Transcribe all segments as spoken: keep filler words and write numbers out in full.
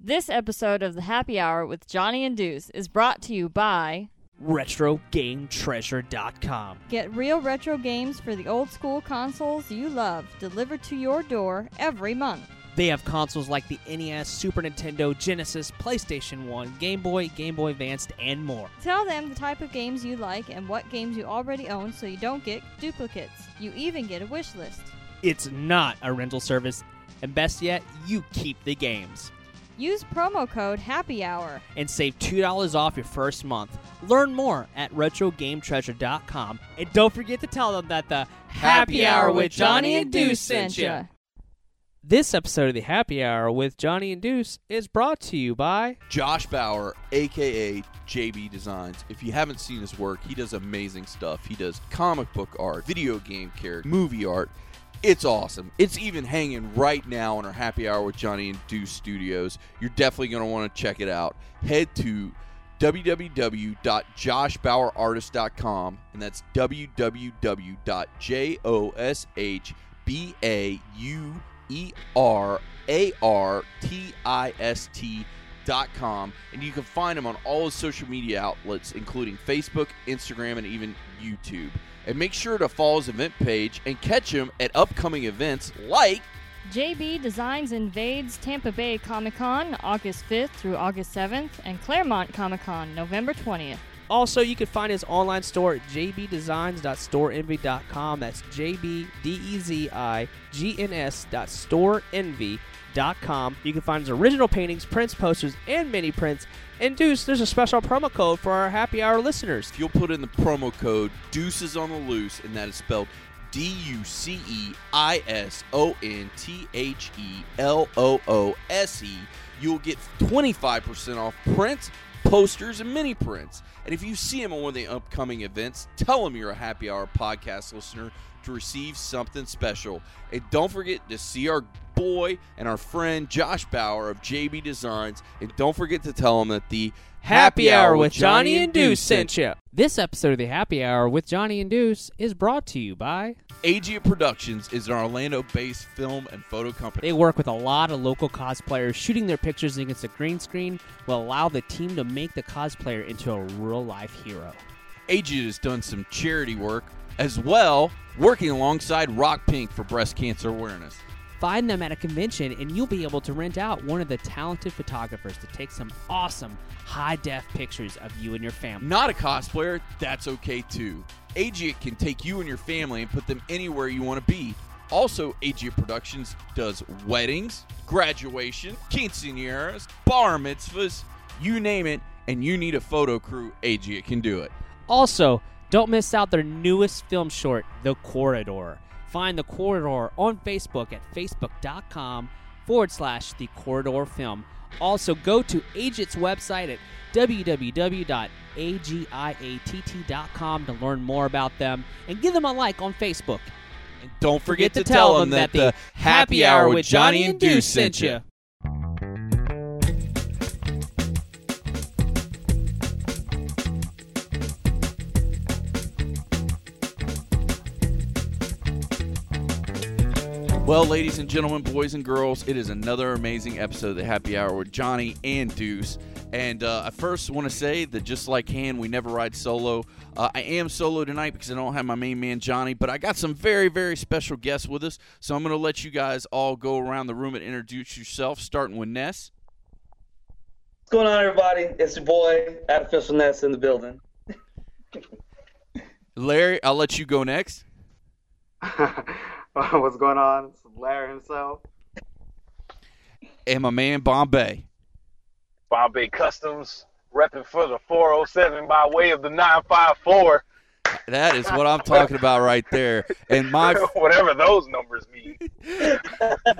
This episode of the Happy Hour with Johnny and Deuce is brought to you by retro game treasure dot com. Get real retro games for the old school consoles you love delivered to your door every month. They have consoles like the N E S, Super Nintendo, Genesis, PlayStation one, Game Boy, Game Boy Advanced, and more. Tell them the type of games you like and what games you already own so you don't get duplicates. You even get a wish list. It's not a rental service, and best yet, you keep the games. Use promo code HAPPYHOUR and save two dollars off your first month. Learn more at retro game treasure dot com, and don't forget to tell them that the Happy Hour with Johnny and Deuce sent you. This episode of the Happy Hour with Johnny and Deuce is brought to you by Josh Bauer, a k a. J B Designs. If you haven't seen his work, he does amazing stuff. He does comic book art, video game character, movie art. It's awesome. It's even hanging right now in our Happy Hour with Johnny and Deuce studios. You're definitely going to want to check it out. Head to w w w dot josh bauer artist dot com, and that's w w w dot josh bauer artist dot com. E R A R T I S T dot com, and you can find him on all his social media outlets, including Facebook, Instagram, and even YouTube. And make sure to follow his event page and catch him at upcoming events like J B Designs invades Tampa Bay Comic Con August fifth through August seventh, and Claremont Comic Con November twentieth. Also, you can find his online store at j b designs dot store envy dot com. That's j b d e z i g n s dot store envy dot com. You can find his original paintings, prints, posters, and mini prints. And Deuce, there's a special promo code for our Happy Hour listeners. If you'll put in the promo code Deuces on the Loose, and that is spelled D U C E I S O N T H E L O O S E, you'll get twenty-five percent off prints, posters, and mini prints. And if you see him on one of the upcoming events, tell him you're a Happy Hour podcast listener to receive something special. And don't forget to see our boy and our friend Josh Bauer of J B Designs. And don't forget to tell him that the Happy Hour with Johnny and Deuce sent you. This episode of the Happy Hour with Johnny and Deuce is brought to you by A G E Productions is an Orlando-based film and photo company. They work with a lot of local cosplayers. Shooting their pictures against a green screen will allow the team to make the cosplayer into a real-life hero. A G E has done some charity work as well, working alongside Rock Pink for breast cancer awareness. Find them at a convention, and you'll be able to rent out one of the talented photographers to take some awesome high-def pictures of you and your family. Not a cosplayer? That's okay, too. A G E can take you and your family and put them anywhere you want to be. Also, A G E Productions does weddings, graduation, quinceañeras, bar mitzvahs, you name it, and you need a photo crew, A G E can do it. Also, don't miss out their newest film short, The Corridor. Find The Corridor on Facebook at facebook.com forward slash The Corridor Film. Also, go to A G E T's website at w w w dot a g i a t t dot com to learn more about them, and give them a like on Facebook. And don't forget, forget to, to tell, tell them that, that the Happy Hour with Johnny and Deuce sent you. Well, ladies and gentlemen, boys and girls, it is another amazing episode of the Happy Hour with Johnny and Deuce. And uh, I first want to say that just like Han, we never ride solo. Uh, I am solo tonight because I don't have my main man, Johnny, but I got some very, very special guests with us. So I'm going to let you guys all go around the room and introduce yourself, starting with Ness. What's going on, everybody? It's your boy, Artificial Ness, in the building. Larry, I'll let you go next. What's going on? It's Larry himself. And my man, Bombay. Bombay Customs, repping for the four oh seven by way of the nine five four. That is what I'm talking about right there. And my whatever those numbers mean.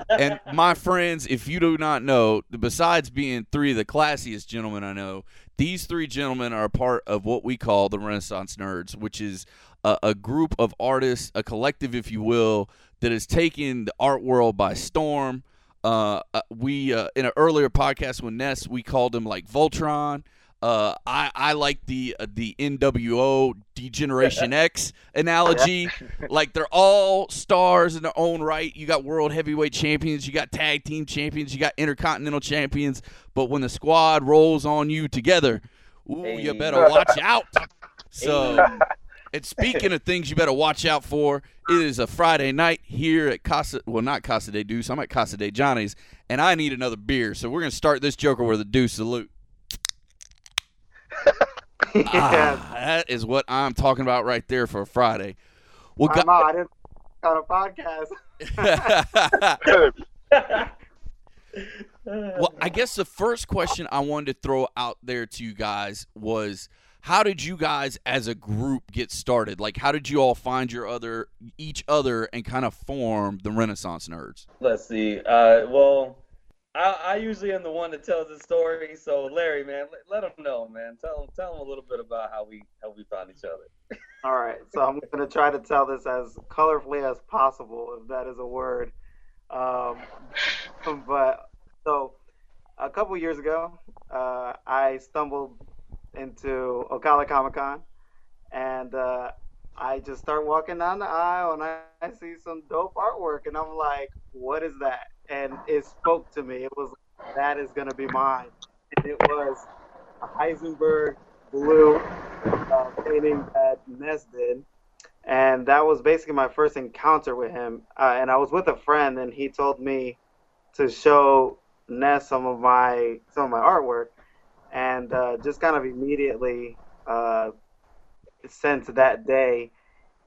And my friends, if you do not know, besides being three of the classiest gentlemen I know, these three gentlemen are part of what we call the Renaissance Nerds, which is a, a group of artists, a collective, if you will, that has taken the art world by storm. Uh, we uh, in an earlier podcast with Ness, we called him like Voltron. Uh, I, I like the uh, the N W O Degeneration X analogy. Like, they're all stars in their own right. You got world heavyweight champions. You got tag team champions. You got intercontinental champions. But when the squad rolls on you together, ooh, hey. you better watch out. So, and speaking of things you better watch out for, it is a Friday night here at Casa – well, not Casa de Deuce. I'm at Casa de Johnny's, and I need another beer. So we're going to start this joker with a Deuce salute. Yeah. Ah, that is what I'm talking about right there for a Friday. Well, I'm got- on, on a podcast. Well, I guess the first question I wanted to throw out there to you guys was, how did you guys as a group get started? Like, how did you all find your other each other and kind of form the Renaissance Nerds? Let's see. Uh, well, I, I usually am the one that tells the story, so Larry, man, let, let them know, man. Tell them, tell them a little bit about how we how we found each other. All right, so I'm going to try to tell this as colorfully as possible, if that is a word. Um, but so a couple years ago, uh, I stumbled into Ocala Comic Con, and uh, I just start walking down the aisle, and I, I see some dope artwork, and I'm like, what is that? And it spoke to me. It was, that is going to be mine. And it was a Heisenberg blue uh, painting that Ness did. And that was basically my first encounter with him. Uh, and I was with a friend, and he told me to show Ness some of my some of my artwork. And uh, just kind of immediately, uh, since that day,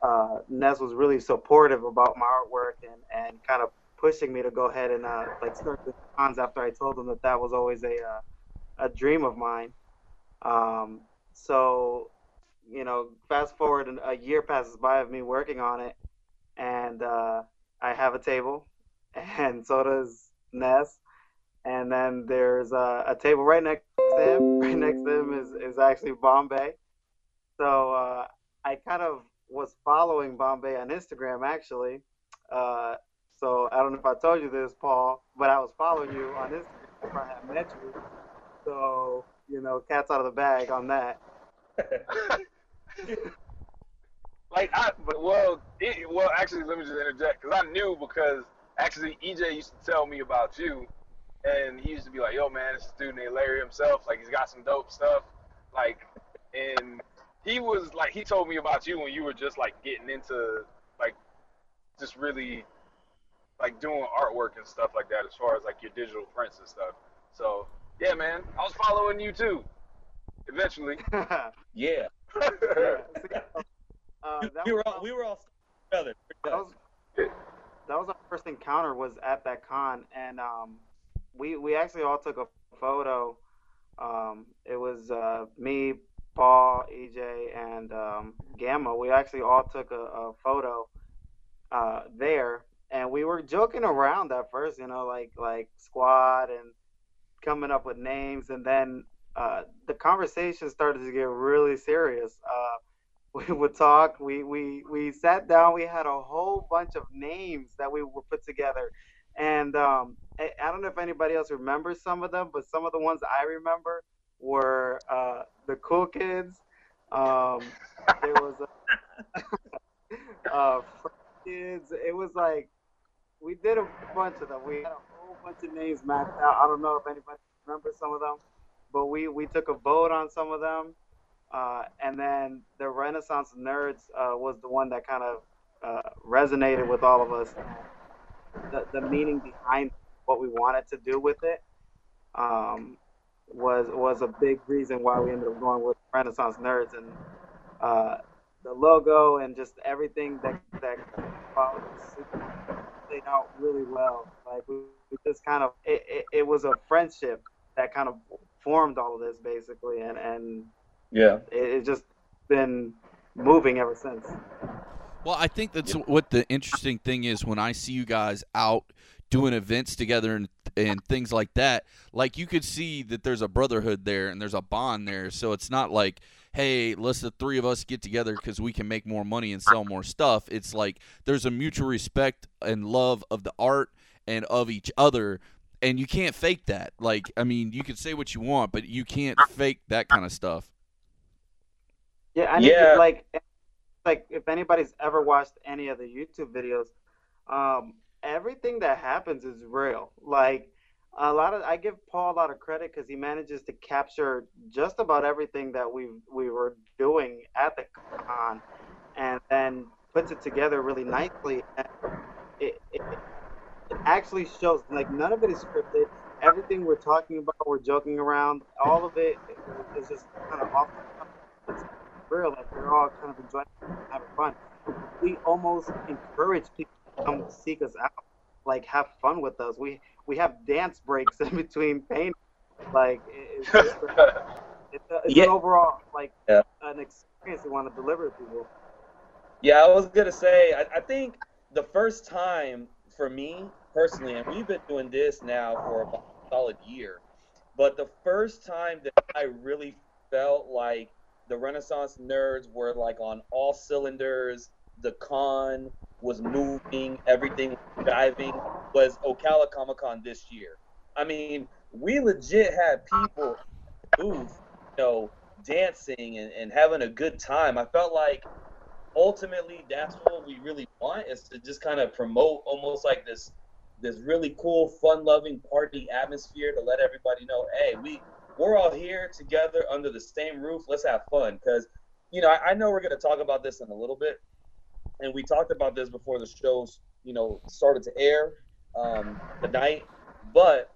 uh, Ness was really supportive about my artwork and, and kind of pushing me to go ahead and uh, like start the cons after I told him that that was always a uh, a dream of mine. Um, so, you know, fast forward and a year passes by of me working on it, and uh, I have a table, and so does Ness, and then there's a, a table right next to him. Right next to him is, is actually Bombay. So uh, I kind of was following Bombay on Instagram, actually. Uh, So I don't know if I told you this, Paul, but I was following you on Instagram before I had met you. So, you know, cat's out of the bag on that. Like, I, but well, it, well, actually, let me just interject, because I knew because, actually, E J used to tell me about you, and he used to be like, yo, man, this dude named Larry himself, like, he's got some dope stuff, like, and he was, like, he told me about you when you were just, like, getting into, like, just really... like doing artwork and stuff like that as far as like your digital prints and stuff. So yeah, man, I was following you too eventually. Yeah. Yeah. Uh, that we, were all, we were all together. That was, that was our first encounter was at that con, and um, we we actually all took a photo. Um, it was uh, me, Paul, E J, and um, Gamma. We actually all took a, a photo uh, there. And we were joking around at first, you know, like like squad and coming up with names. And then uh, the conversation started to get really serious. Uh, we would talk. We, we we sat down. We had a whole bunch of names that we were put together. And um, I, I don't know if anybody else remembers some of them, but some of the ones I remember were uh, the Cool Kids. Um, there was a, a Kids. It was like... we did a bunch of them. We had a whole bunch of names mapped out. I don't know if anybody remembers some of them, but we, we took a vote on some of them. Uh, and then the Renaissance Nerds uh, was the one that kind of uh, resonated with all of us. The, the meaning behind what we wanted to do with it um, was was a big reason why we ended up going with Renaissance Nerds. And uh, the logo and just everything that that followed suit out really well. Like we, we just kind of it, it, it was a friendship that kind of formed all of this basically, and and yeah, it's it just been moving ever since. Well, I think that's yeah. what the interesting thing is when I see you guys out doing events together and and things like that. Like you could see that there's a brotherhood there and there's a bond there. So it's not like, hey, let's the three of us get together because we can make more money and sell more stuff. It's like there's a mutual respect and love of the art and of each other, and you can't fake that. Like, I mean, you can say what you want, but you can't fake that kind of stuff. Yeah, I mean, yeah. like, like if anybody's ever watched any of the YouTube videos, um, everything that happens is real. Like, a lot of I give Paul a lot of credit because he manages to capture just about everything that we we were doing at the con, and then puts it together really nicely. And it, it, it actually shows, like, none of it is scripted. Everything we're talking about, we're joking around. All of it is just kind of off. It's real. Like, we're all kind of enjoying it and having fun. We almost encourage people to come seek us out, like, have fun with us. We we have dance breaks in between paintings. Like, it's, just a, it's, a, it's yeah. an overall, like, yeah. an experience we want to deliver to people. Yeah, I was going to say, I, I think the first time for me personally, and we've been doing this now for about a solid year, but the first time that I really felt like the Renaissance Nerds were, like, on all cylinders, the con was moving, everything was diving, was Ocala Comic Con this year. I mean, we legit had people move, you know, dancing and, and having a good time. I felt like ultimately that's what we really want, is to just kind of promote almost like this this really cool, fun-loving party atmosphere to let everybody know, hey, we, we're all here together under the same roof. Let's have fun. Because, you know, I, I know we're going to talk about this in a little bit, and we talked about this before the shows, you know, started to air um, tonight, but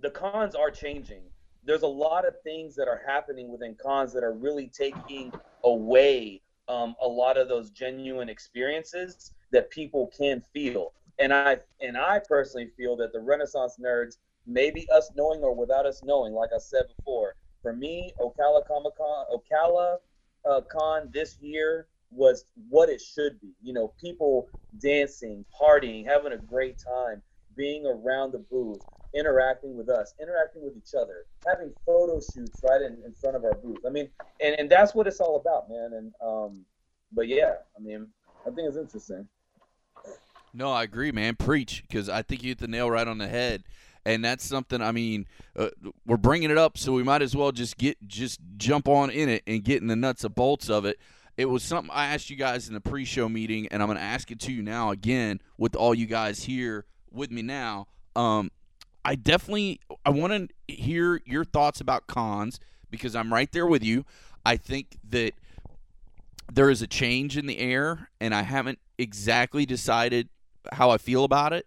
the cons are changing. There's a lot of things that are happening within cons that are really taking away Um, a lot of those genuine experiences that people can feel. And I and I personally feel that the Renaissance Nerds, maybe us knowing or without us knowing, like I said before, for me, Ocala Comic Con, Ocala uh, Con this year was what it should be. You know, people dancing, partying, having a great time, being around the booth, interacting with us, interacting with each other, having photo shoots right in, in front of our booth. I mean, and, and that's what it's all about, man. And um, but yeah, I mean, I think it's interesting. No, I agree, man. Preach, because I think you hit the nail right on the head. And that's something, I mean, uh, we're bringing it up, so we might as well just get just jump on in it and get in the nuts and bolts of it. It was something I asked you guys in the pre-show meeting, and I'm going to ask it to you now again with all you guys here with me now. Um, I definitely I want to hear your thoughts about cons, because I'm right there with you. I think that there is a change in the air, and I haven't exactly decided how I feel about it,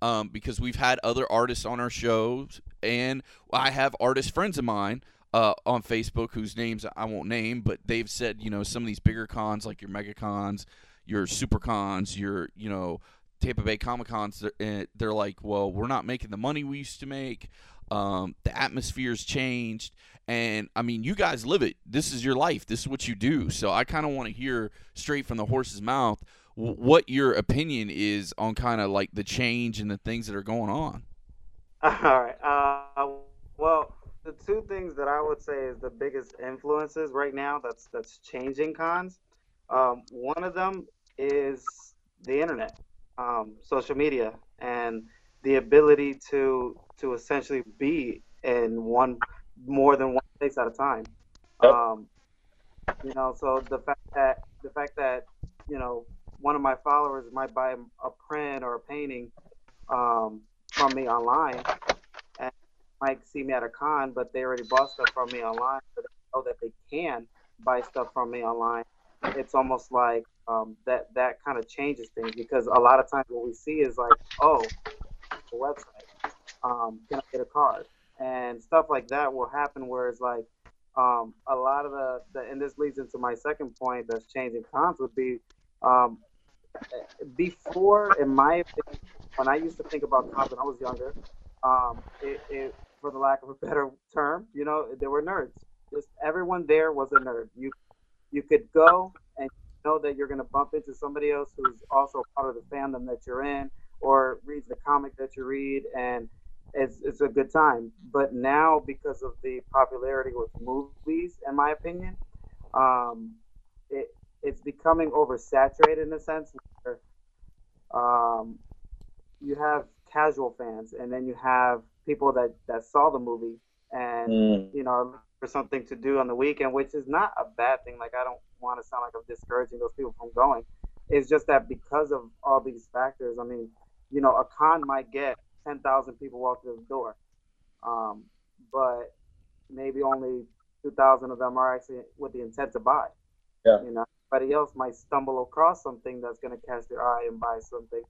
um, because we've had other artists on our shows, and I have artist friends of mine uh, on Facebook whose names I won't name, but they've said, you know, some of these bigger cons like your MegaCons, your Supercons, your, you know, Tampa Bay Comic Cons, they're, they're like, well, we're not making the money we used to make. Um, the atmosphere's changed. And, I mean, you guys live it. This is your life. This is what you do. So I kind of want to hear straight from the horse's mouth what your opinion is on kind of like the change and the things that are going on. All right. Uh, well, the two things that I would say is the biggest influences right now that's, that's changing cons. Um, one of them is the internet. Um, social media and the ability to to essentially be in one more than one place at a time. Um, you know, so the fact that the fact that you know one of my followers might buy a print or a painting um, from me online, and might see me at a con, but they already bought stuff from me online, so they know that they can buy stuff from me online. It's almost like um, that that kind of changes things, because a lot of times what we see is like, oh, the website, um, can I get a card? And stuff like that will happen where it's like um, a lot of the, the, and this leads into my second point that's changing cons would be, um, before, in my opinion, when I used to think about cons when I was younger, um, it, it, for the lack of a better term, you know, there were nerds. Just everyone there was a nerd. You You could go and know that you're going to bump into somebody else who's also part of the fandom that you're in, or reads the comic that you read, and it's it's a good time. But now, because of the popularity with movies, in my opinion, um, it it's becoming oversaturated in a sense where um, you have casual fans, and then you have people that, that saw the movie and, mm. you know, for something to do on the weekend, which is not a bad thing. Like, I don't want to sound like I'm discouraging those people from going. It's just that because of all these factors, I mean, you know, a con might get ten thousand people walk through the door, um, but maybe only two thousand of them are actually with the intent to buy. Yeah. You know, everybody else might stumble across something that's going to catch their eye and buy something.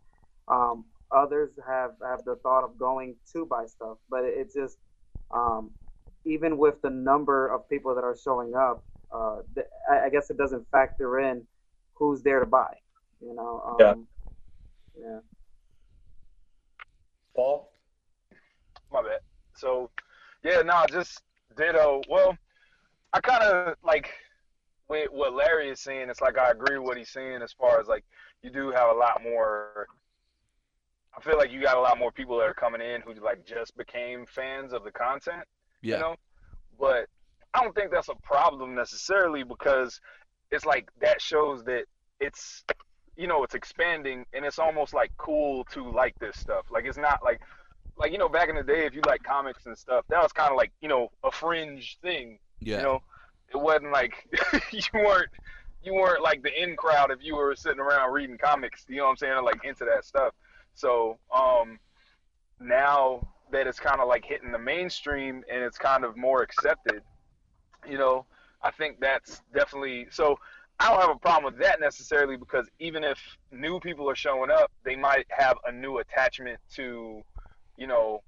Um, others have, have the thought of going to buy stuff, but it, it's just, um, even with the number of people that are showing up, uh, the, I, I guess it doesn't factor in who's there to buy, you know? Um, yeah. yeah. Paul? My bad. So, yeah, no, just ditto. Well, I kind of, like, with what Larry is saying, it's like I agree with what he's saying as far as, like, you do have a lot more, I feel like you got a lot more people that are coming in who, like, just became fans of the content, yeah. you know? But I don't think that's a problem necessarily, because it's like that shows that it's, you know, it's expanding, and it's almost like cool to like this stuff. Like, it's not like, like, you know, back in the day, if you like comics and stuff, that was kind of like, you know, a fringe thing, yeah. you know, it wasn't like you weren't, you weren't like the in crowd if you were sitting around reading comics, you know what I'm saying? Like, into that stuff. So, um, now that it's kind of like hitting the mainstream and it's kind of more accepted, you know, I think that's definitely, so I don't have a problem with that necessarily, because even if new people are showing up, they might have a new attachment to, you know,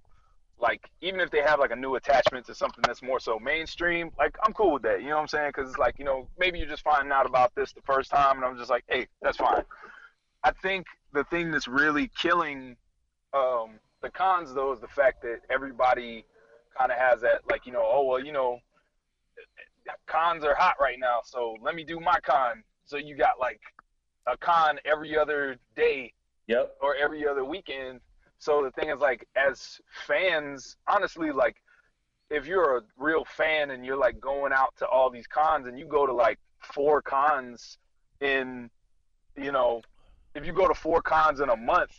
like, even if they have like a new attachment to something that's more so mainstream, like, I'm cool with that, you know what I'm saying? Because it's like, you know, maybe you're just finding out about this the first time, and I'm just like, hey, that's fine. I think the thing that's really killing um, the cons, though, is the fact that everybody kind of has that, like, you know, oh, well, you know, cons are hot right now, so let me do my con. So you got like a con every other day, yep, or every other weekend. So the thing is, like, as fans, honestly, like, if you're a real fan and you're like going out to all these cons, and you go to like four cons in, you know, if you go to four cons in a month,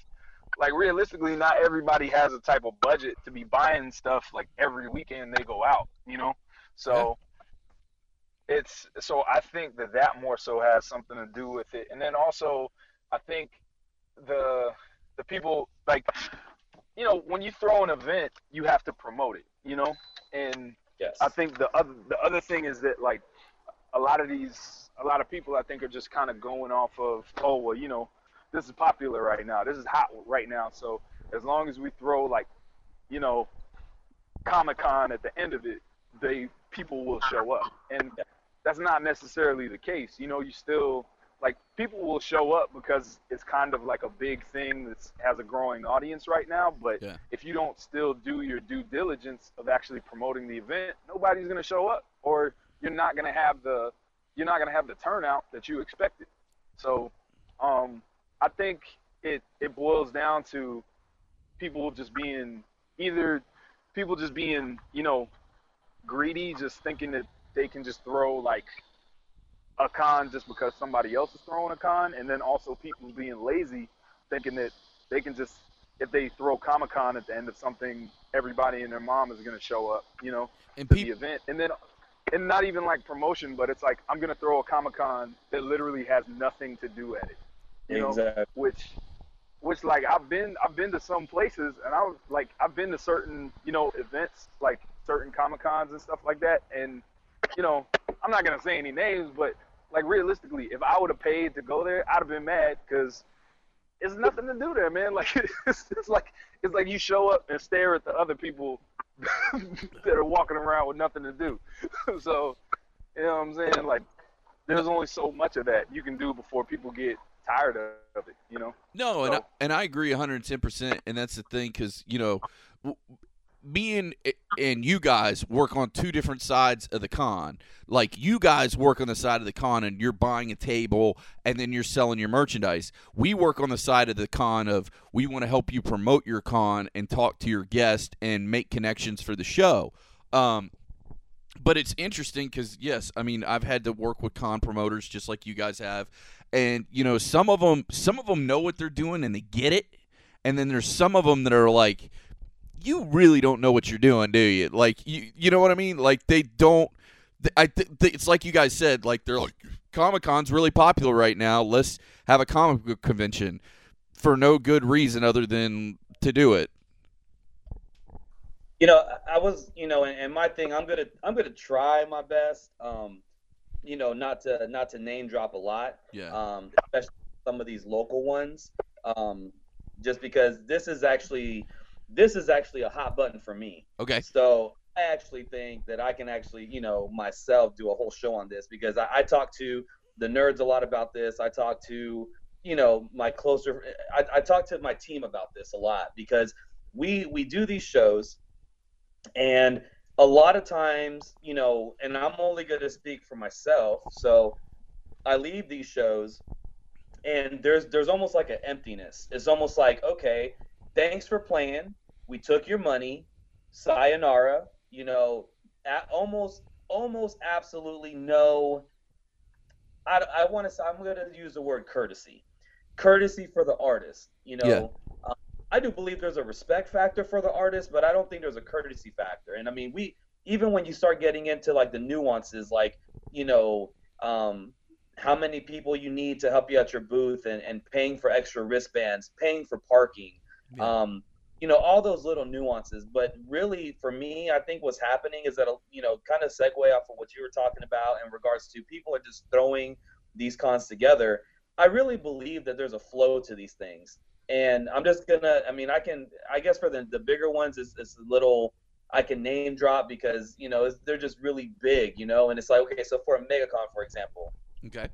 like, realistically, not everybody has a type of budget to be buying stuff like every weekend they go out, you know? So yeah. It's so I think that that more so has something to do with it. And then also, I think the the people, like, you know, when you throw an event, you have to promote it, you know? And yes. I think the other the other thing is that, like, a lot of these a lot of people, I think, are just kind of going off of, oh, well, you know, this is popular right now, this is hot right now, so as long as we throw, like, you know, Comic-Con at the end of it, they people will show up. And that's not necessarily the case, you know. You still, like, people will show up because it's kind of like a big thing that has a growing audience right now, but yeah. if you don't still do your due diligence of actually promoting the event, nobody's going to show up, or you're not going to have the you're not going to have the turnout that you expected. So um I think it it boils down to people just being either people just being you know greedy, just thinking that they can just throw like a con just because somebody else is throwing a con, and then also people being lazy, thinking that they can just, if they throw Comic-Con at the end of something, everybody and their mom is going to show up, you know, and to the event. And then, and not even like promotion, but it's like, I'm going to throw a Comic-Con that literally has nothing to do at it, you exactly. know, which which like I've been I've been to some places, and I was like, I've been to certain, you know, events, like certain Comic-Cons and stuff like that, and, you know, I'm not going to say any names, but, like, realistically, if I would have paid to go there, I'd have been mad, because there's nothing to do there, man. Like, it's, it's like it's like you show up and stare at the other people that are walking around with nothing to do. So, you know what I'm saying? Like, there's only so much of that you can do before people get tired of it, you know? No, so, and, I, and I agree one hundred ten percent, and that's the thing, because, you know, w- me and, and you guys work on two different sides of the con. Like, you guys work on the side of the con and you're buying a table and then you're selling your merchandise. We work on the side of the con of, we want to help you promote your con and talk to your guest and make connections for the show. Um, but it's interesting because, yes, I mean, I've had to work with con promoters just like you guys have. And, you know, some of them, some of them know what they're doing and they get it. And then there's some of them that are like, you really don't know what you're doing, do you? Like, you, you know what I mean? Like, they don't. They, I th- th- it's like you guys said. Like, they're like, Comic-Con's really popular right now. Let's have a comic book convention for no good reason other than to do it. You know, I was, you know, and, and my thing, I'm gonna, I'm gonna try my best. Um, you know, not to, not to name drop a lot. Yeah. Um, especially some of these local ones. Um, just because this is actually. This is actually a hot button for me. Okay. So I actually think that I can actually, you know, myself do a whole show on this, because I, I talk to the nerds a lot about this. I talk to, you know, my closer – I talk to my team about this a lot, because we we do these shows, and a lot of times, you know, and I'm only going to speak for myself. So I leave these shows, and there's there's almost like an emptiness. It's almost like, okay, thanks for playing. We took your money. Sayonara. You know, almost, almost, absolutely no. I, I want to. I'm going to use the word courtesy. Courtesy for the artist. You know, yeah. um, I do believe there's a respect factor for the artist, but I don't think there's a courtesy factor. And I mean, we even when you start getting into like the nuances, like you know, um, how many people you need to help you at your booth, and, and paying for extra wristbands, paying for parking. Yeah. Um, you know, all those little nuances, but really for me, I think what's happening is that, you know, kind of segue off of what you were talking about in regards to people are just throwing these cons together. I really believe that there's a flow to these things, and I'm just gonna, I mean, I can, I guess for the, the bigger ones, it's, it's a little, I can name drop because, you know, it's, they're just really big, you know, and it's like, okay, so for a MegaCon, for example, okay,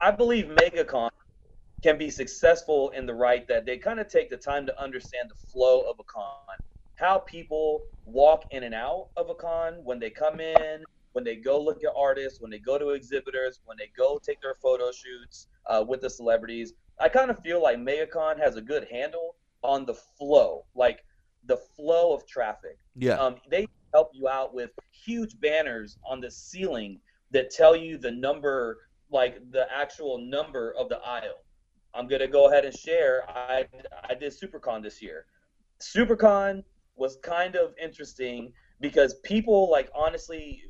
I believe MegaCon can be successful in the right that they kind of take the time to understand the flow of a con, how people walk in and out of a con when they come in, when they go look at artists, when they go to exhibitors, when they go take their photo shoots uh, with the celebrities. I kind of feel like MegaCon has a good handle on the flow, like the flow of traffic. Yeah. Um, they help you out with huge banners on the ceiling that tell you the number, like the actual number of the aisle. I'm going to go ahead and share. I I did Supercon this year. Supercon was kind of interesting because people, like, honestly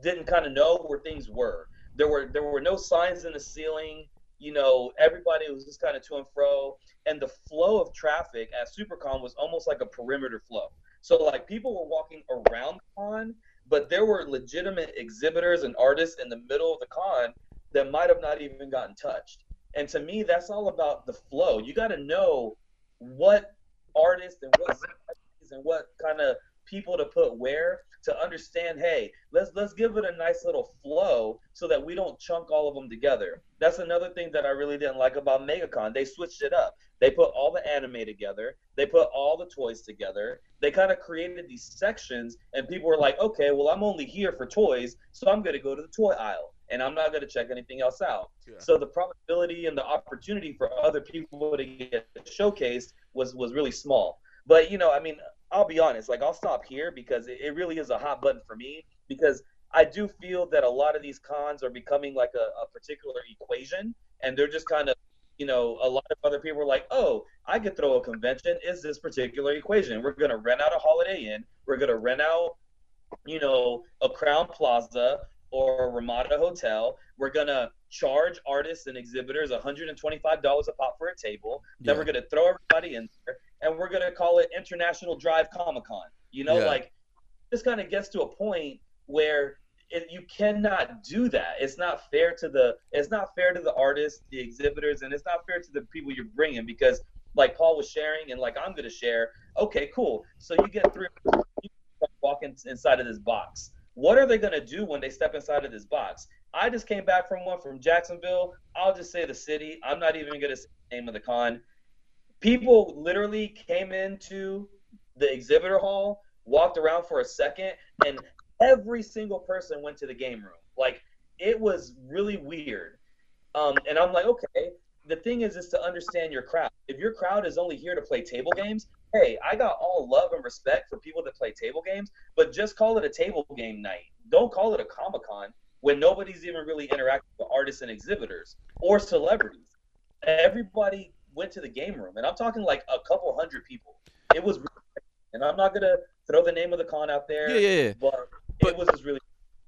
didn't kind of know where things were. There were there were no signs in the ceiling. You know, everybody was just kind of to and fro. And the flow of traffic at Supercon was almost like a perimeter flow. So, like, people were walking around the con, but there were legitimate exhibitors and artists in the middle of the con that might have not even gotten touched. And to me, that's all about the flow. You got to know what artists and what and what kind of people to put where to understand, hey, let's let's give it a nice little flow so that we don't chunk all of them together. That's another thing that I really didn't like about MegaCon. They switched it up. They put all the anime together. They put all the toys together. They kind of created these sections, and people were like, okay, well, I'm only here for toys, so I'm going to go to the toy aisle, and I'm not going to check anything else out. Yeah. So the probability and the opportunity for other people to get showcased was, was really small. But, you know, I mean, I'll be honest. Like, I'll stop here because it, it really is a hot button for me, because I do feel that a lot of these cons are becoming like a, a particular equation, and they're just kind of, you know, a lot of other people are like, oh, I could throw a convention. Is this particular equation? We're going to rent out a Holiday Inn. We're going to rent out, you know, a Crowne Plaza or a Ramada Hotel. We're going to charge artists and exhibitors one hundred twenty-five dollars a pop for a table. Yeah. Then we're going to throw everybody in there, and we're going to call it International Drive Comic-Con. You know, yeah. Like, this kind of gets to a point where it, you cannot do that. It's not fair to the it's not fair to the artists, the exhibitors, and it's not fair to the people you're bringing, because, like Paul was sharing and like I'm going to share, okay, cool. So you get three walking inside of this box. What are they going to do when they step inside of this box? I just came back from one from Jacksonville. I'll just say the city. I'm not even going to say the name of the con. People literally came into the exhibitor hall, walked around for a second, and every single person went to the game room. Like, it was really weird. Um, and I'm like, okay, the thing is is to understand your crowd. If your crowd is only here to play table games, hey, I got all love and respect for people that play table games, but just call it a table game night. Don't call it a Comic-Con when nobody's even really interacting with artists and exhibitors or celebrities. Everybody went to the game room, and I'm talking like a couple hundred people. It was And I'm not going to throw the name of the con out there. Yeah, yeah, yeah. But, but it was just really,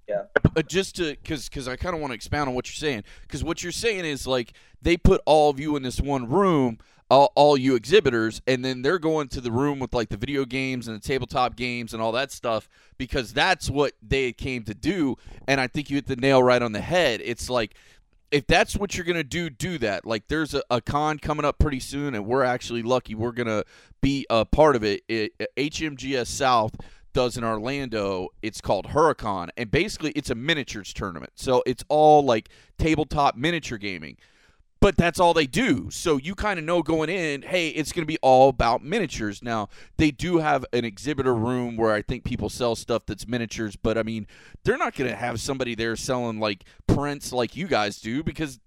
yeah. But just to, because because I kind of want to expound on what you're saying. Because what you're saying is, like, they put all of you in this one room, all, all you exhibitors, and then they're going to the room with, like, the video games and the tabletop games and all that stuff because that's what they came to do. And I think you hit the nail right on the head. It's like, if that's what you're going to do, do that. Like, there's a, a con coming up pretty soon, and we're actually lucky we're going to be a part of it. it. H M G S South does in Orlando. It's called Hurricon, and basically it's a miniatures tournament. So it's all, like, tabletop miniature gaming. But that's all they do. So you kind of know going in, hey, it's going to be all about miniatures. Now, they do have an exhibitor room where I think people sell stuff that's miniatures. But, I mean, they're not going to have somebody there selling, like, prints like you guys do because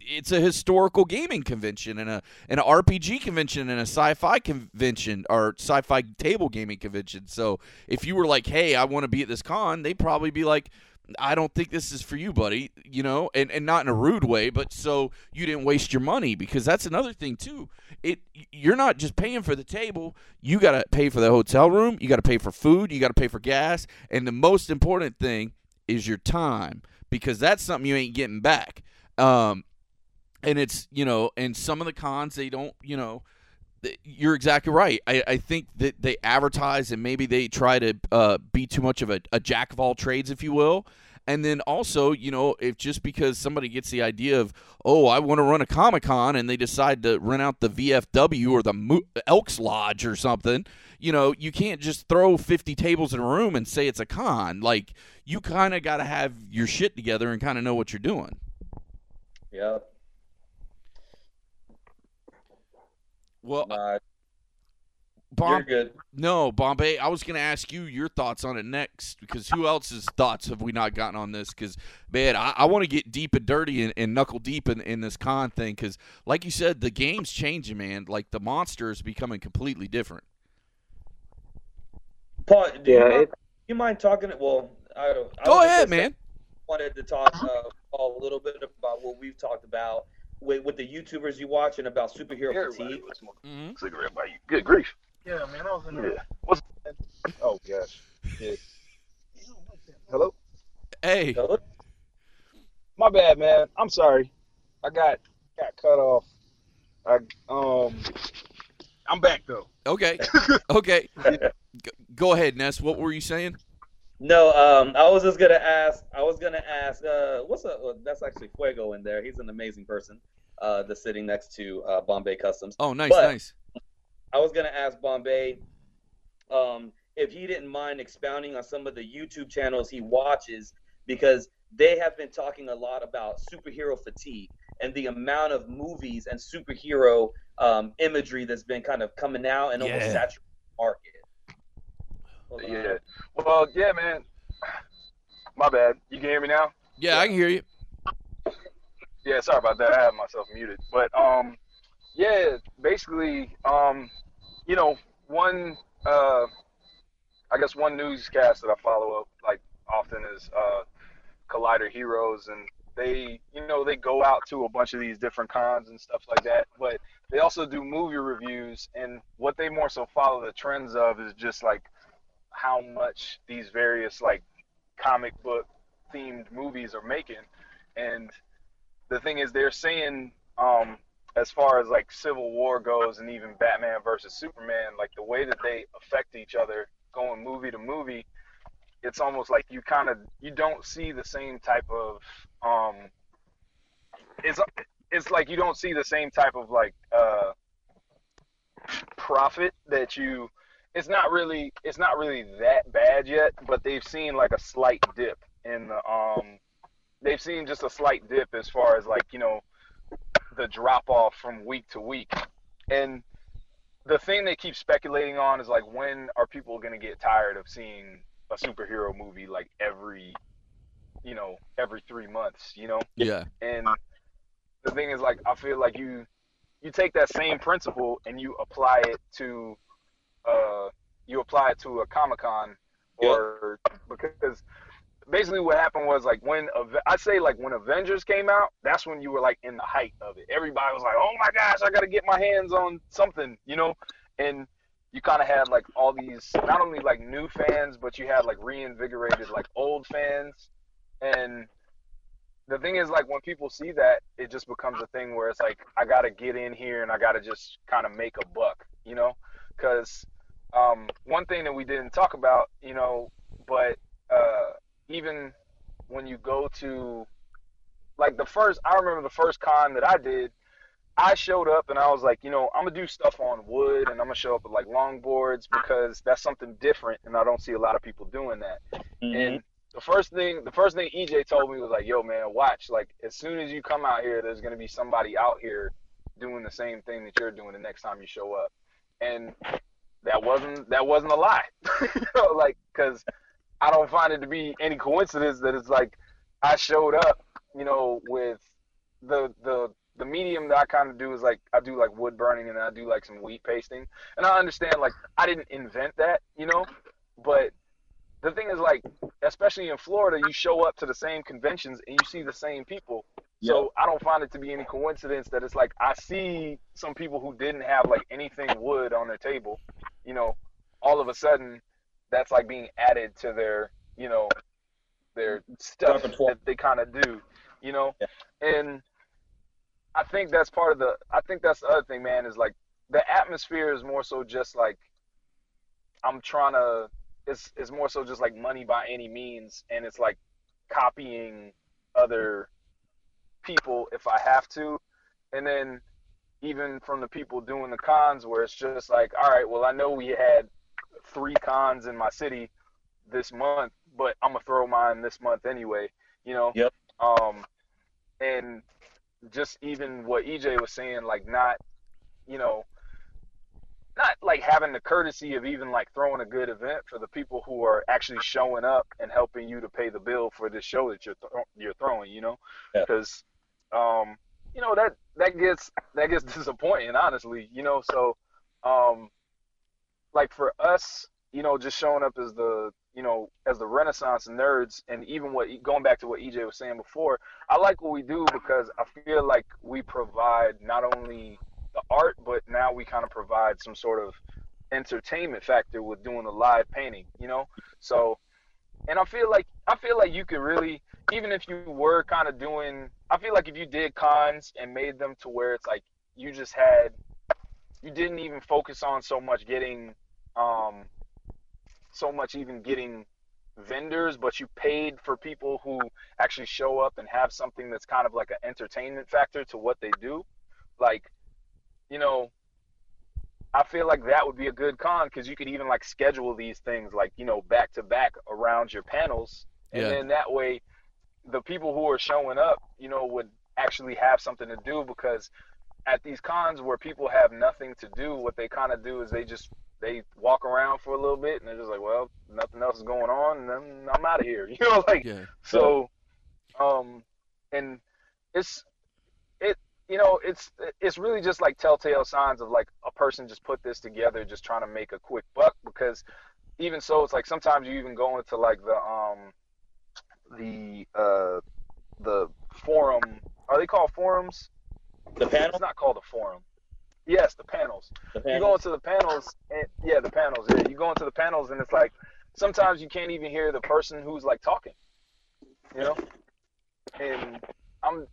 it's a historical gaming convention and a an R P G convention and a sci-fi convention or sci-fi table gaming convention. So if you were like, hey, I want to be at this con, they'd probably be like, I don't think this is for you, buddy, you know, and, and not in a rude way, but so you didn't waste your money, because that's another thing too. It You're not just paying for the table. You got to pay for the hotel room. You got to pay for food. You got to pay for gas. And the most important thing is your time, because that's something you ain't getting back. Um, and it's, you know, and some of the cons, they don't, you know, you're exactly right. I, I think that they advertise and maybe they try to uh, be too much of a, a jack of all trades, if you will. And then also, you know, if just because somebody gets the idea of, oh, I want to run a Comic-Con, and they decide to rent out the V F W or the Mo- Elks Lodge or something, you know, you can't just throw fifty tables in a room and say it's a con. Like, you kind of got to have your shit together and kind of know what you're doing. Yeah. Well, uh, Bomb- you're good. No, Bombay, I was going to ask you your thoughts on it next, because who else's thoughts have we not gotten on this? Because, man, I, I want to get deep and dirty and, and knuckle deep in, in this con thing, because, like you said, the game's changing, man. Like, the monster is becoming completely different. Paul, do yeah, you, mind, it, you mind talking – well, I don't – Go ahead, man. I wanted to talk uh, Paul, a little bit about what we've talked about. With, with the YouTubers you watch and about superhero fatigue. Mm-hmm. Cigarette by you. Good grief. Yeah, man, I was in there. Yeah. What's... Oh, gosh. Yeah. Hello? Hey. Hello? My bad, man. I'm sorry. I got got cut off. I um. I'm back, though. Okay. Okay. Go ahead, Ness. What were you saying? No, um, I was just gonna ask. I was gonna ask. Uh, what's up? Well, that's actually Fuego in there. He's an amazing person. Uh, that's sitting next to uh, Bombay Customs. Oh, nice, but nice. I was gonna ask Bombay um, if he didn't mind expounding on some of the YouTube channels he watches, because they have been talking a lot about superhero fatigue and the amount of movies and superhero um, imagery that's been kind of coming out and yeah. almost saturating the market. Yeah. Well, yeah, man. My bad. You can hear me now? Yeah, yeah, I can hear you. Yeah, sorry about that. I have myself muted. But, um, yeah, basically, um, you know, one, uh, I guess one newscast that I follow up, like, often is uh, Collider Heroes. And they, you know, they go out to a bunch of these different cons and stuff like that. But they also do movie reviews. And what they more so follow the trends of is just, like, how much these various like comic book themed movies are making. And the thing is, they're saying um as far as like Civil War goes and even Batman versus Superman, like the way that they affect each other going movie to movie, it's almost like you kind of you don't see the same type of um it's it's like you don't see the same type of like uh profit that you It's not really, it's not really that bad yet, but they've seen like a slight dip in the, um, they've seen just a slight dip as far as like, you know, the drop off from week to week. And the thing they keep speculating on is like, when are people going to get tired of seeing a superhero movie like every, you know, every three months, you know? Yeah. And the thing is like, I feel like you, you take that same principle and you apply it to Uh, you apply it to a Comic-Con or yep. because basically what happened was like when I say like when Avengers came out, that's when you were like in the height of it. Everybody was like, oh my gosh, I got to get my hands on something, you know? And you kind of had like all these, not only like new fans, but you had like reinvigorated like old fans. And the thing is, like, when people see that, it just becomes a thing where it's like, I got to get in here and I got to just kind of make a buck, you know, because um, one thing that we didn't talk about, you know, but uh, even when you go to like the first, I remember the first con that I did, I showed up and I was like, you know, I'm going to do stuff on wood and I'm going to show up with like longboards because that's something different and I don't see a lot of people doing that. Mm-hmm. And the first thing, the first thing E J told me was like, yo, man, watch. Like, as soon as you come out here, there's going to be somebody out here doing the same thing that you're doing the next time you show up. And that wasn't, that wasn't a lie. You know, like, because I don't find it to be any coincidence that it's like I showed up, you know, with the the – the medium that I kind of do is like, I do like wood burning and I do like some wheat pasting. And I understand, like, I didn't invent that, you know, but the thing is, like, especially in Florida, you show up to the same conventions and you see the same people. Yep. So I don't find it to be any coincidence that it's like, I see some people who didn't have like anything wood on their table, you know, all of a sudden that's like being added to their, you know, their stuff that they kind of do, you know, yeah. And I think that's part of the, I think that's the other thing, man, is like the atmosphere is more so just like, I'm trying to, it's, it's more so just like money by any means. And it's like copying other people if I have to. And then even from the people doing the cons where it's just like, all right, well, I know we had three cons in my city this month, but I'm gonna throw mine this month anyway, you know? Yep. Um, and just even what E J was saying, like not, you know, not like having the courtesy of even like throwing a good event for the people who are actually showing up and helping you to pay the bill for this show that you're th- you're throwing, you know, because, yeah. um, you know, that, that gets, that gets disappointing, honestly, you know? So, um, like for us, you know, just showing up as the, you know, as the Renaissance Nerds, and even what, going back to what E J was saying before, I like what we do because I feel like we provide not only the art, but now we kind of provide some sort of entertainment factor with doing the live painting, you know? So, and I feel like, I feel like you could really, even if you were kind of doing, I feel like if you did cons and made them to where it's like, you just had, you didn't even focus on so much getting, um, so much even getting vendors, but you paid for people who actually show up and have something that's kind of like an entertainment factor to what they do. Like, you know, I feel like that would be a good con because you could even like schedule these things like, you know, back to back around your panels. And yeah. Then that way the people who are showing up, you know, would actually have something to do, because at these cons where people have nothing to do, what they kind of do is they just, they walk around for a little bit and they're just like, well, nothing else is going on and I'm, I'm out of here. You know, like, yeah. So, um, and it's, it, you know, it's, it's really just like telltale signs of like a person just put this together, just trying to make a quick buck, because even so, it's like, sometimes you even go into like the, um, the, uh, the forum, are they called forums? The panel? It's not called a forum. Yes, the panels. the panels. You go into the panels, and yeah, the panels. Yeah, you go into the panels, and it's like sometimes you can't even hear the person who's like talking, you know. And I'm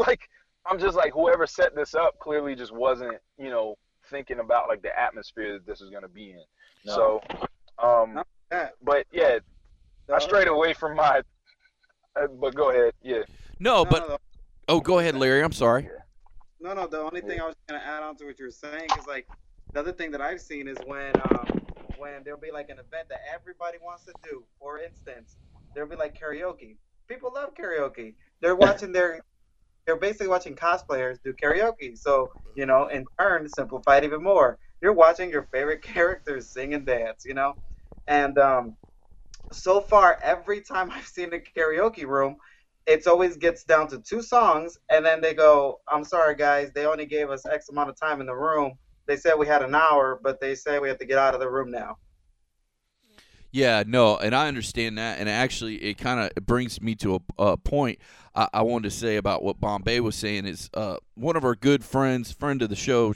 like, I'm just like, whoever set this up clearly just wasn't, you know, thinking about like the atmosphere that this is gonna be in. No. So, um, but yeah, no. I strayed away from my. Uh, but go ahead, yeah. No, but no, no. Oh, go ahead, Larry. I'm sorry. Yeah. No, no, the only thing I was going to add on to what you were saying is, like, the other thing that I've seen is when um, when there'll be, like, an event that everybody wants to do. For instance, there'll be, like, karaoke. People love karaoke. They're watching their – they're basically watching cosplayers do karaoke. So, you know, in turn, simplify it even more. You're watching your favorite characters sing and dance, you know? And um, so far, every time I've seen a karaoke room – it always gets down to two songs, and then they go, I'm sorry, guys, they only gave us X amount of time in the room. They said we had an hour, but they said we have to get out of the room now. Yeah, no, and I understand that, and actually it kind of brings me to a, a point I, I wanted to say about what Bombay was saying is uh, one of our good friends, friend of the show,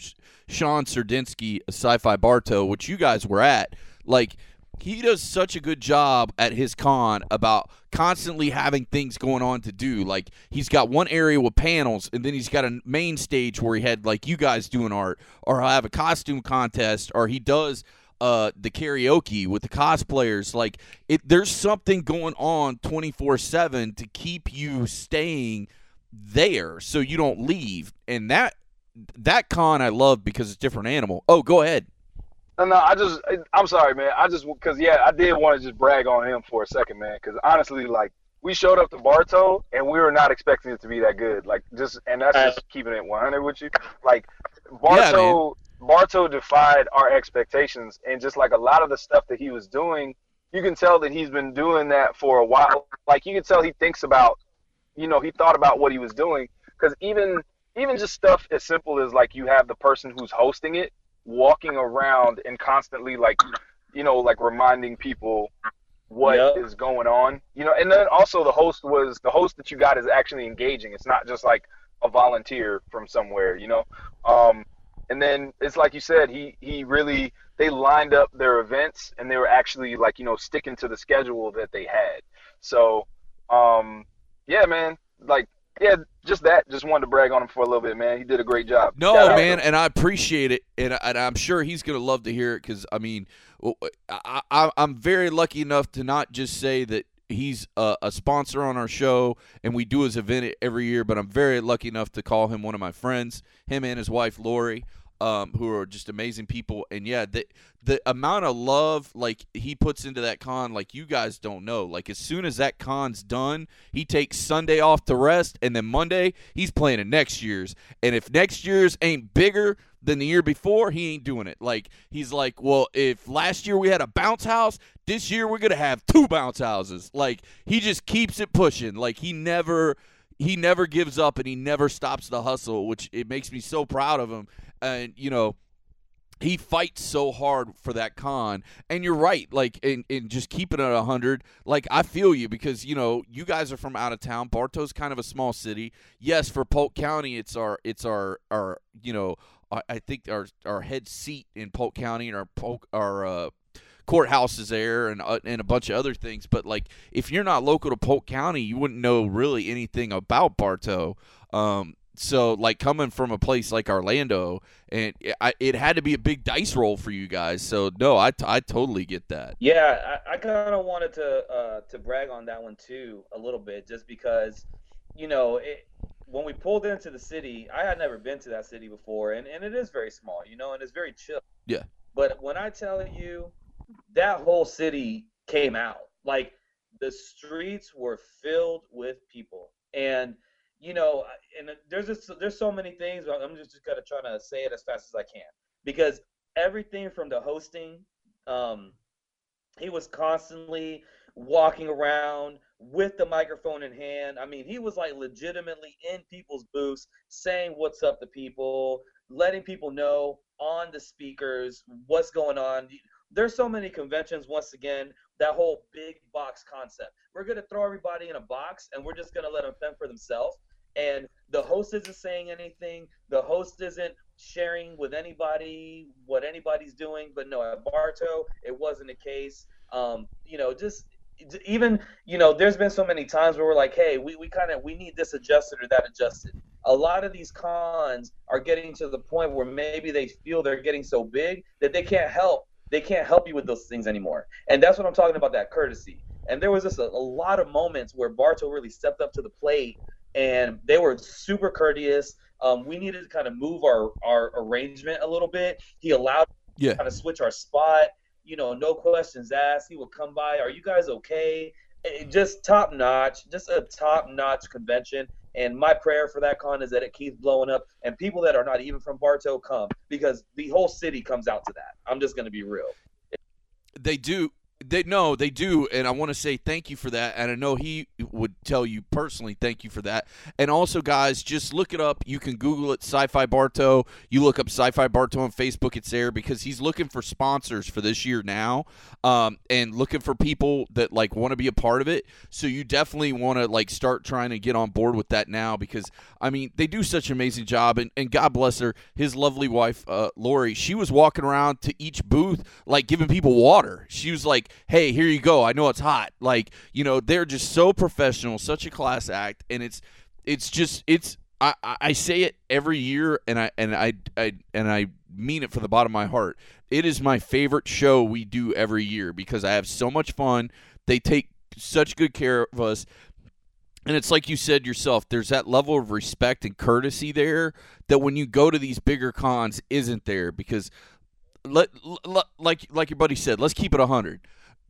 Sean Serdinsky, Sci-Fi Bartow, which you guys were at, like he does such a good job at his con about constantly having things going on to do. Like he's got one area with panels, and then he's got a main stage where he had like you guys doing art, or he'll have a costume contest, or he does – Uh, the karaoke with the cosplayers. Like it, there's something going on twenty-four seven to keep you staying there so you don't leave. And that that con I love because it's a different animal. Oh, go ahead. No, no, I just, I'm sorry, man. I just, because, yeah, I did want to just brag on him for a second, man, because honestly, like, we showed up to Bartow, and we were not expecting it to be that good. Like, just, and that's just keeping it one hundred with you. Like, Bartow... Yeah, Bartow defied our expectations, and just like a lot of the stuff that he was doing, you can tell that he's been doing that for a while. Like you can tell he thinks about, you know, he thought about what he was doing, because even even just stuff as simple as like you have the person who's hosting it walking around and constantly like, you know, like reminding people what yep. is going on, you know. And then also the host was the host that you got is actually engaging. It's not just like a volunteer from somewhere, you know. Um, And then it's like you said, he, he really, they lined up their events, and they were actually like, you know, sticking to the schedule that they had. So, um, yeah, man, like, yeah, just that. Just wanted to brag on him for a little bit, man. He did a great job. No, Shout man, and I appreciate it, and, and I'm sure he's going to love to hear it because, I mean, I, I, I'm very lucky enough to not just say that he's a, a sponsor on our show, and we do his event every year, but I'm very lucky enough to call him one of my friends, him and his wife, Lori, um, who are just amazing people. And, yeah, the, the amount of love, like, he puts into that con, like, you guys don't know. Like, as soon as that con's done, he takes Sunday off to rest, and then Monday he's planning next year's. And if next year's ain't bigger than the year before, he ain't doing it. Like, he's like, well, if last year we had a bounce house, this year we're going to have two bounce houses. Like, he just keeps it pushing. Like, he never he never gives up, and he never stops the hustle, which it makes me so proud of him. And, you know, he fights so hard for that con. And you're right, like, and, and just keeping it at one hundred. Like, I feel you because, you know, you guys are from out of town. Bartow's kind of a small city. Yes, for Polk County, it's our, it's our, our you know, I think our our head seat in Polk County, and our Polk, our uh, courthouse is there, and uh, and a bunch of other things. But like, if you're not local to Polk County, you wouldn't know really anything about Bartow. Um, so like coming from a place like Orlando, and I, it had to be a big dice roll for you guys. So no, I, t- I totally get that. Yeah, I, I kind of wanted to uh, to brag on that one too a little bit, just because you know it. When we pulled into the city, I had never been to that city before, and, and it is very small, you know, and it's very chill. Yeah. But when I tell you, that whole city came out. Like, the streets were filled with people. And, you know, and there's just, there's so many things, but I'm just, just kind of trying to say it as fast as I can. Because everything from the hosting, um, he was constantly walking around with the microphone in hand. I mean, he was like legitimately in people's booths, saying what's up to people, letting people know on the speakers what's going on. There's so many conventions, once again, that whole big box concept. We're going to throw everybody in a box, and we're just going to let them fend for themselves. And the host isn't saying anything. The host isn't sharing with anybody what anybody's doing. But no, at Bartow, it wasn't the case. Um, you know, just... Even, you know, there's been so many times where we're like, hey, we, we kind of, we need this adjusted or that adjusted. A lot of these cons are getting to the point where maybe they feel they're getting so big that they can't help. They can't help you with those things anymore. And that's what I'm talking about, that courtesy. And there was just a, a lot of moments where Bartow really stepped up to the plate, and they were super courteous. Um, we needed to kind of move our, our arrangement a little bit. He allowed yeah. us to kind of switch our spot. You know, no questions asked. He would come by. Are you guys okay? It, just top notch, just a top notch convention. And my prayer for that con is that it keeps blowing up, and people that are not even from Bartow come, because the whole city comes out to that. I'm just going to be real. They do. They no, they do, and I want to say thank you for that, and I know he would tell you personally thank you for that. And also, guys, just look it up. You can Google it, Sci-Fi Bartow. You look up Sci-Fi Bartow on Facebook, it's there, because he's looking for sponsors for this year now, um, and looking for people that, like, want to be a part of it. So you definitely want to, like, start trying to get on board with that now, because, I mean, they do such an amazing job, and, and God bless her, his lovely wife, uh, Lori, she was walking around to each booth, like, giving people water. She was like, hey, here you go. I know it's hot. Like, you know, they're just so professional, such a class act. And it's, it's just, it's, I, I say it every year, and I, and I, I, and I mean it from the bottom of my heart. It is my favorite show we do every year because I have so much fun. They take such good care of us. And it's like you said yourself, there's that level of respect and courtesy there that when you go to these bigger cons isn't there, because let, let, like, like your buddy said, let's keep it one hundred.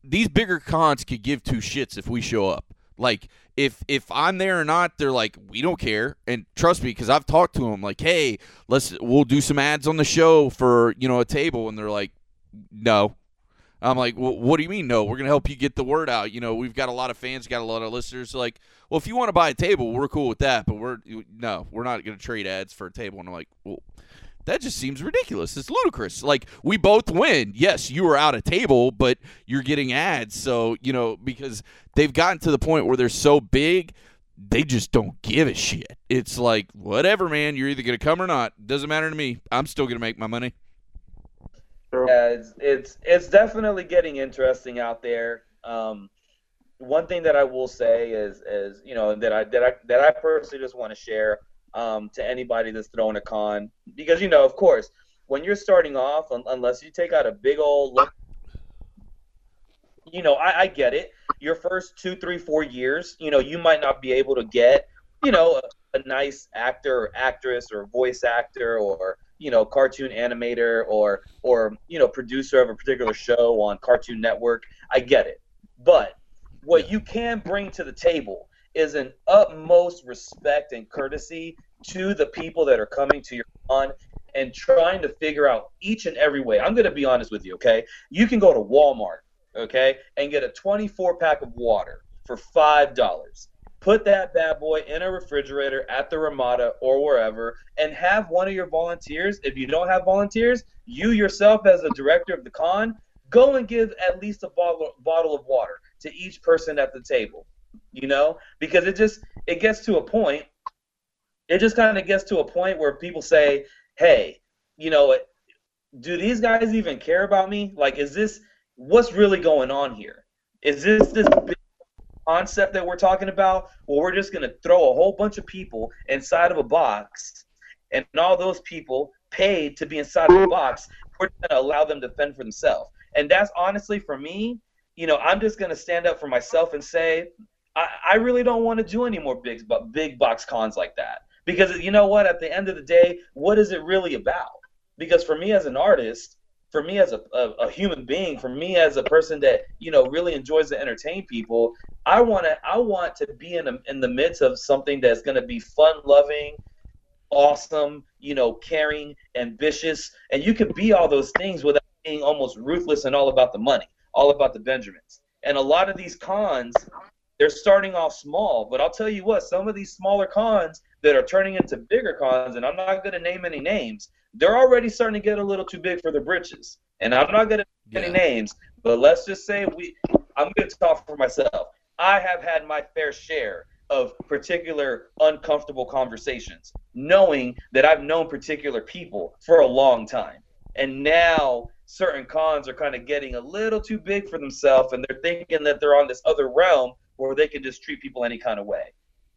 These bigger cons could give two shits if we show up. Like, if if I'm there or not, they're like, we don't care. And trust me, because I've talked to them, like, hey, let's we'll do some ads on the show for, you know, a table. And they're like, no. I'm like, well, what do you mean no? We're going to help you get the word out. You know, we've got a lot of fans, got a lot of listeners. They're like, well, if you want to buy a table, we're cool with that. But we're no, we're not going to trade ads for a table. And I'm like, well, that just seems ridiculous. It's ludicrous. Like, we both win. Yes, you are out of table, but you're getting ads. So, you know, because they've gotten to the point where they're so big, they just don't give a shit. It's like, whatever, man. You're either going to come or not. Doesn't matter to me. I'm still going to make my money. Yeah, it's, it's, it's definitely getting interesting out there. Um, one thing that I will say is, is you know, that I, that I, that I personally just want to share Um, to anybody that's throwing a con, because, you know, of course, when you're starting off, un- unless you take out a big old, look, you know, I-, I get it. Your first two, three, four years, you know, you might not be able to get, you know, a, a nice actor or actress or voice actor or, you know, cartoon animator or, or, you know, producer of a particular show on Cartoon Network. I get it. But what you can bring to the table is an utmost respect and courtesy to the people that are coming to your con and trying to figure out each and every way. I'm going to be honest with you, okay? You can go to Walmart, okay, and get a twenty-four pack of water for five dollars. Put that bad boy in a refrigerator at the Ramada or wherever, and have one of your volunteers. If you don't have volunteers, you yourself as the director of the con, go and give at least a bottle, bottle of water to each person at the table. You know, because it just it gets to a point, it just kind of gets to a point where people say, hey, you know, do these guys even care about me? Like, is this, what's really going on here? Is this this big concept that we're talking about? Well, we're just going to throw a whole bunch of people inside of a box, and all those people paid to be inside of a box, we're going to allow them to fend for themselves. And that's honestly, for me, you know, I'm just going to stand up for myself and say, I really don't want to do any more big, big box cons like that, because you know what? At the end of the day, what is it really about? Because for me as an artist, for me as a, a, a human being, for me as a person that, you know, really enjoys to entertain people, I want to I want to be in a, in the midst of something that's going to be fun-loving, awesome, you know, caring, ambitious, and you can be all those things without being almost ruthless and all about the money, all about the Benjamins. And a lot of these cons, they're starting off small, but I'll tell you what, some of these smaller cons that are turning into bigger cons, and I'm not going to name any names, they're already starting to get a little too big for their britches. And I'm not going to name yeah. any names, but let's just say we. I'm going to talk for myself. I have had my fair share of particular uncomfortable conversations, knowing that I've known particular people for a long time. And now certain cons are kind of getting a little too big for themselves, and they're thinking that they're on this other realm or they can just treat people any kind of way.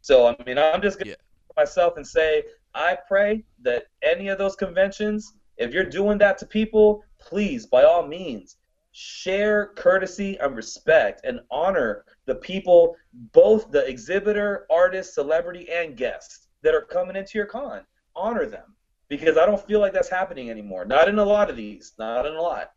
So, I mean, I'm just going to yeah. myself and say, I pray that any of those conventions, if you're doing that to people, please, by all means, share courtesy and respect and honor the people, both the exhibitor, artist, celebrity, and guests that are coming into your con. Honor them, because I don't feel like that's happening anymore. Not in a lot of these. Not in a lot.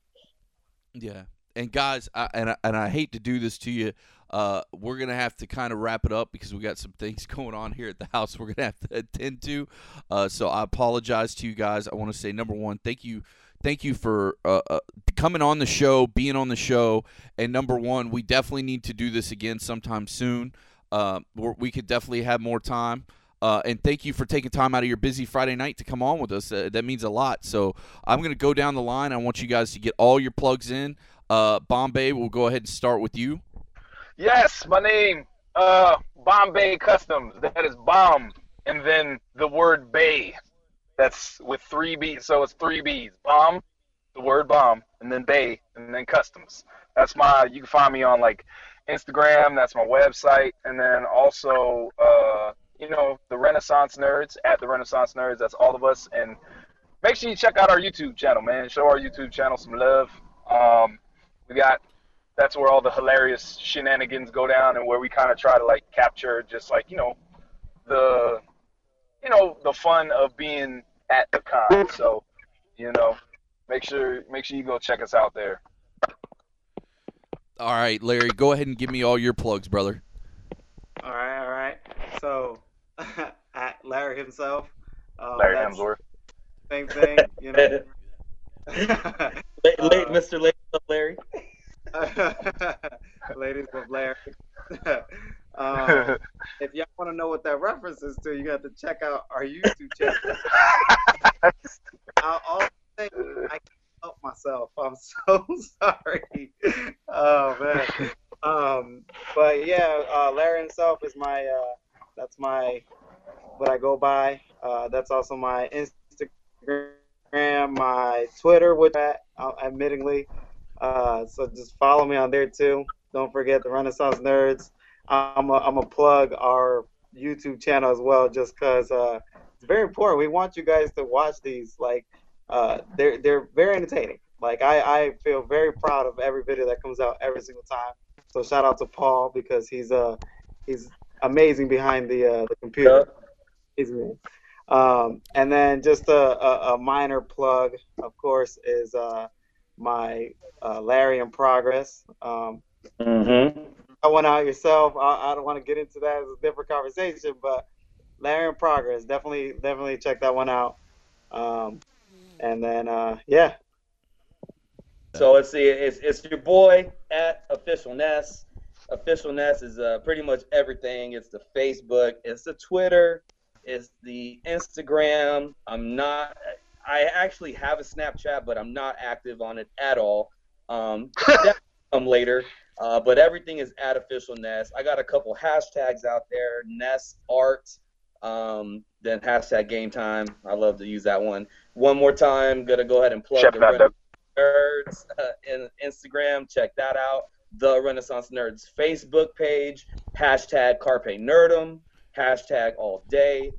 Yeah. And, guys, I, and, I, and I hate to do this to you, Uh, we're going to have to kind of wrap it up because we got some things going on here at the house we're going to have to attend to. Uh, so I apologize to you guys. I want to say, number one, thank you thank you for uh, uh, coming on the show, being on the show. And number one, we definitely need to do this again sometime soon. Uh, we could definitely have more time. Uh, and thank you for taking time out of your busy Friday night to come on with us. Uh, that means a lot. So I'm going to go down the line. I want you guys to get all your plugs in. Uh, Bombay, we'll go ahead and start with you. Yes, my name, uh, Bombay Customs. That is bomb, and then the word bay. That's with three B's, so it's three B's. Bomb, the word bomb, and then bay, and then customs. That's my, you can find me on, like, Instagram. That's my website. And then also, uh, you know, the Renaissance Nerds, at the Renaissance Nerds. That's all of us. And make sure you check out our YouTube channel, man. Show our YouTube channel some love. Um, we got, that's where all the hilarious shenanigans go down, and where we kind of try to, like, capture just, like, you know, the, you know, the fun of being at the con. So, you know, make sure, make sure you go check us out there. All right, Larry, go ahead and give me all your plugs, brother. All right, all right. So, at Larry himself. Um, Larry Hemsworth. Same thing, you know. late, late uh, Mister Ladies of Larry. Ladies of Larry. um, if y'all want to know what that reference is to, you got to check out our YouTube channel. I'll, I'll say, I can't help myself. I'm so sorry. Oh, man. Um, but yeah, uh, Larry himself is my, uh, that's my, what I go by. Uh, that's also my Instagram, my Twitter, with that, admittingly. Uh, so just follow me on there too. Don't forget the Renaissance Nerds. I'm a, I'm a plug our YouTube channel as well, just because uh, it's very important. We want you guys to watch these. Like, uh, they're they're very entertaining. Like, I, I feel very proud of every video that comes out every single time. So shout out to Paul, because he's uh he's amazing behind the uh, the computer. He's amazing. Um, and then just a, a, a minor plug, of course, is uh my uh, Larry in Progress. Um, mm-hmm. I went out yourself. I, I don't want to get into that. It's a different conversation, but Larry in Progress, definitely, definitely check that one out. Um, and then uh, yeah. So let's see. It's it's your boy at Official Ness. Official Ness is uh, pretty much everything. It's the Facebook. It's the Twitter. It's the Instagram. I'm not. I actually have a Snapchat, but I'm not active on it at all. Um, that'll come later. Uh, but everything is at Official Ness. I got a couple hashtags out there: Ness Art, um, then hashtag Game Time. I love to use that one. One more time, gonna go ahead and plug check the Renaissance Nerds uh, in Instagram. Check that out. The Renaissance Nerds Facebook page. Hashtag Carpe Nerdum. Hashtag All Day.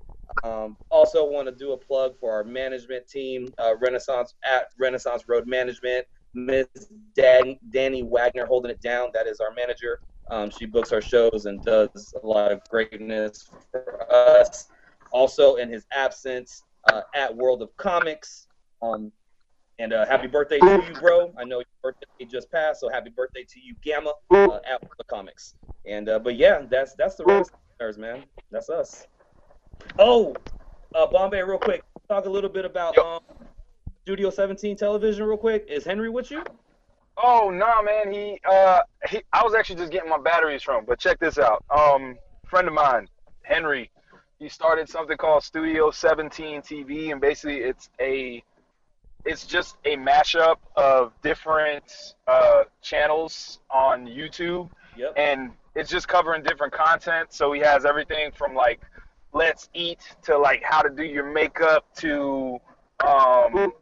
Um, also, want to do a plug for our management team, uh, Renaissance at Renaissance Road Management. Miss Dan, Danny Wagner holding it down. That is our manager. Um, she books our shows and does a lot of greatness for us. Also, in his absence, uh, at World of Comics. Um, and uh, happy birthday to you, bro. I know your birthday just passed, so happy birthday to you, Gamma, uh, at World of Comics. And uh, but yeah, that's that's the Renaissance, man. That's us. Oh, uh, Bombay, real quick, talk a little bit about um, Studio seventeen Television real quick. Is Henry with you? Oh, no, nah, man. He, uh, he, I was actually just getting my batteries from him, but check this out. Um, friend of mine, Henry, he started something called Studio seventeen T V, and basically it's a, it's just a mashup of different uh, channels on YouTube, yep. And it's just covering different content, so he has everything from, like, Let's Eat to, like, how to do your makeup to, um,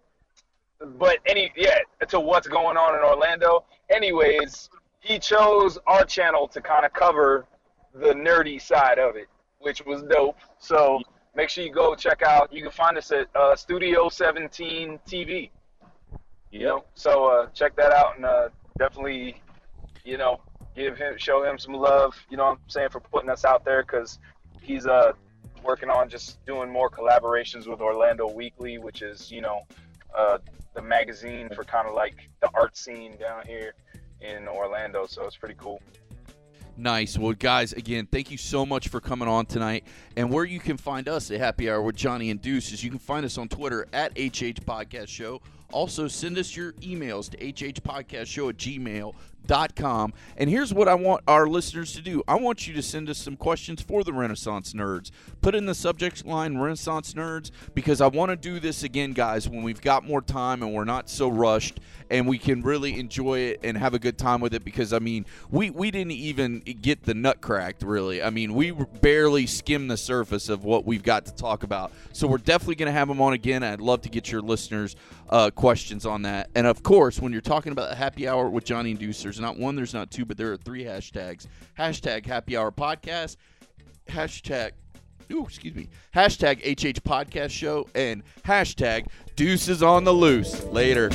but any, yeah, to what's going on in Orlando. Anyways, he chose our channel to kind of cover the nerdy side of it, which was dope. So make sure you go check out. You can find us at uh, Studio seventeen T V. You yep. know, so uh, check that out, and uh, definitely, you know, give him, show him some love. You know what I'm saying, for putting us out there, because he's uh. working on just doing more collaborations with Orlando Weekly, which is, you know, uh, the magazine for kind of like the art scene down here in Orlando. So it's pretty cool. Nice. Well, guys, again, thank you so much for coming on tonight. And where you can find us at Happy Hour with Johnny and Deuce is you can find us on Twitter at H H Podcast Show, Also, send us your emails to h h podcast show at gmail dot com. And here's what I want our listeners to do. I want you to send us some questions for the Renaissance Nerds. Put in the subject line Renaissance Nerds, because I want to do this again, guys, when we've got more time and we're not so rushed and we can really enjoy it and have a good time with it, because, I mean, we, we didn't even get the nut cracked, really. I mean, we barely skimmed the surface of what we've got to talk about. So we're definitely going to have them on again. I'd love to get your listeners' uh, questions on that. And, of course, when you're talking about the happy hour with Johnny and Deuce, there's not one, there's not two, but there are three hashtags. Hashtag happy hour podcast, hashtag, ooh, excuse me, hashtag H H podcast show, and hashtag Deuces on the Loose. Later.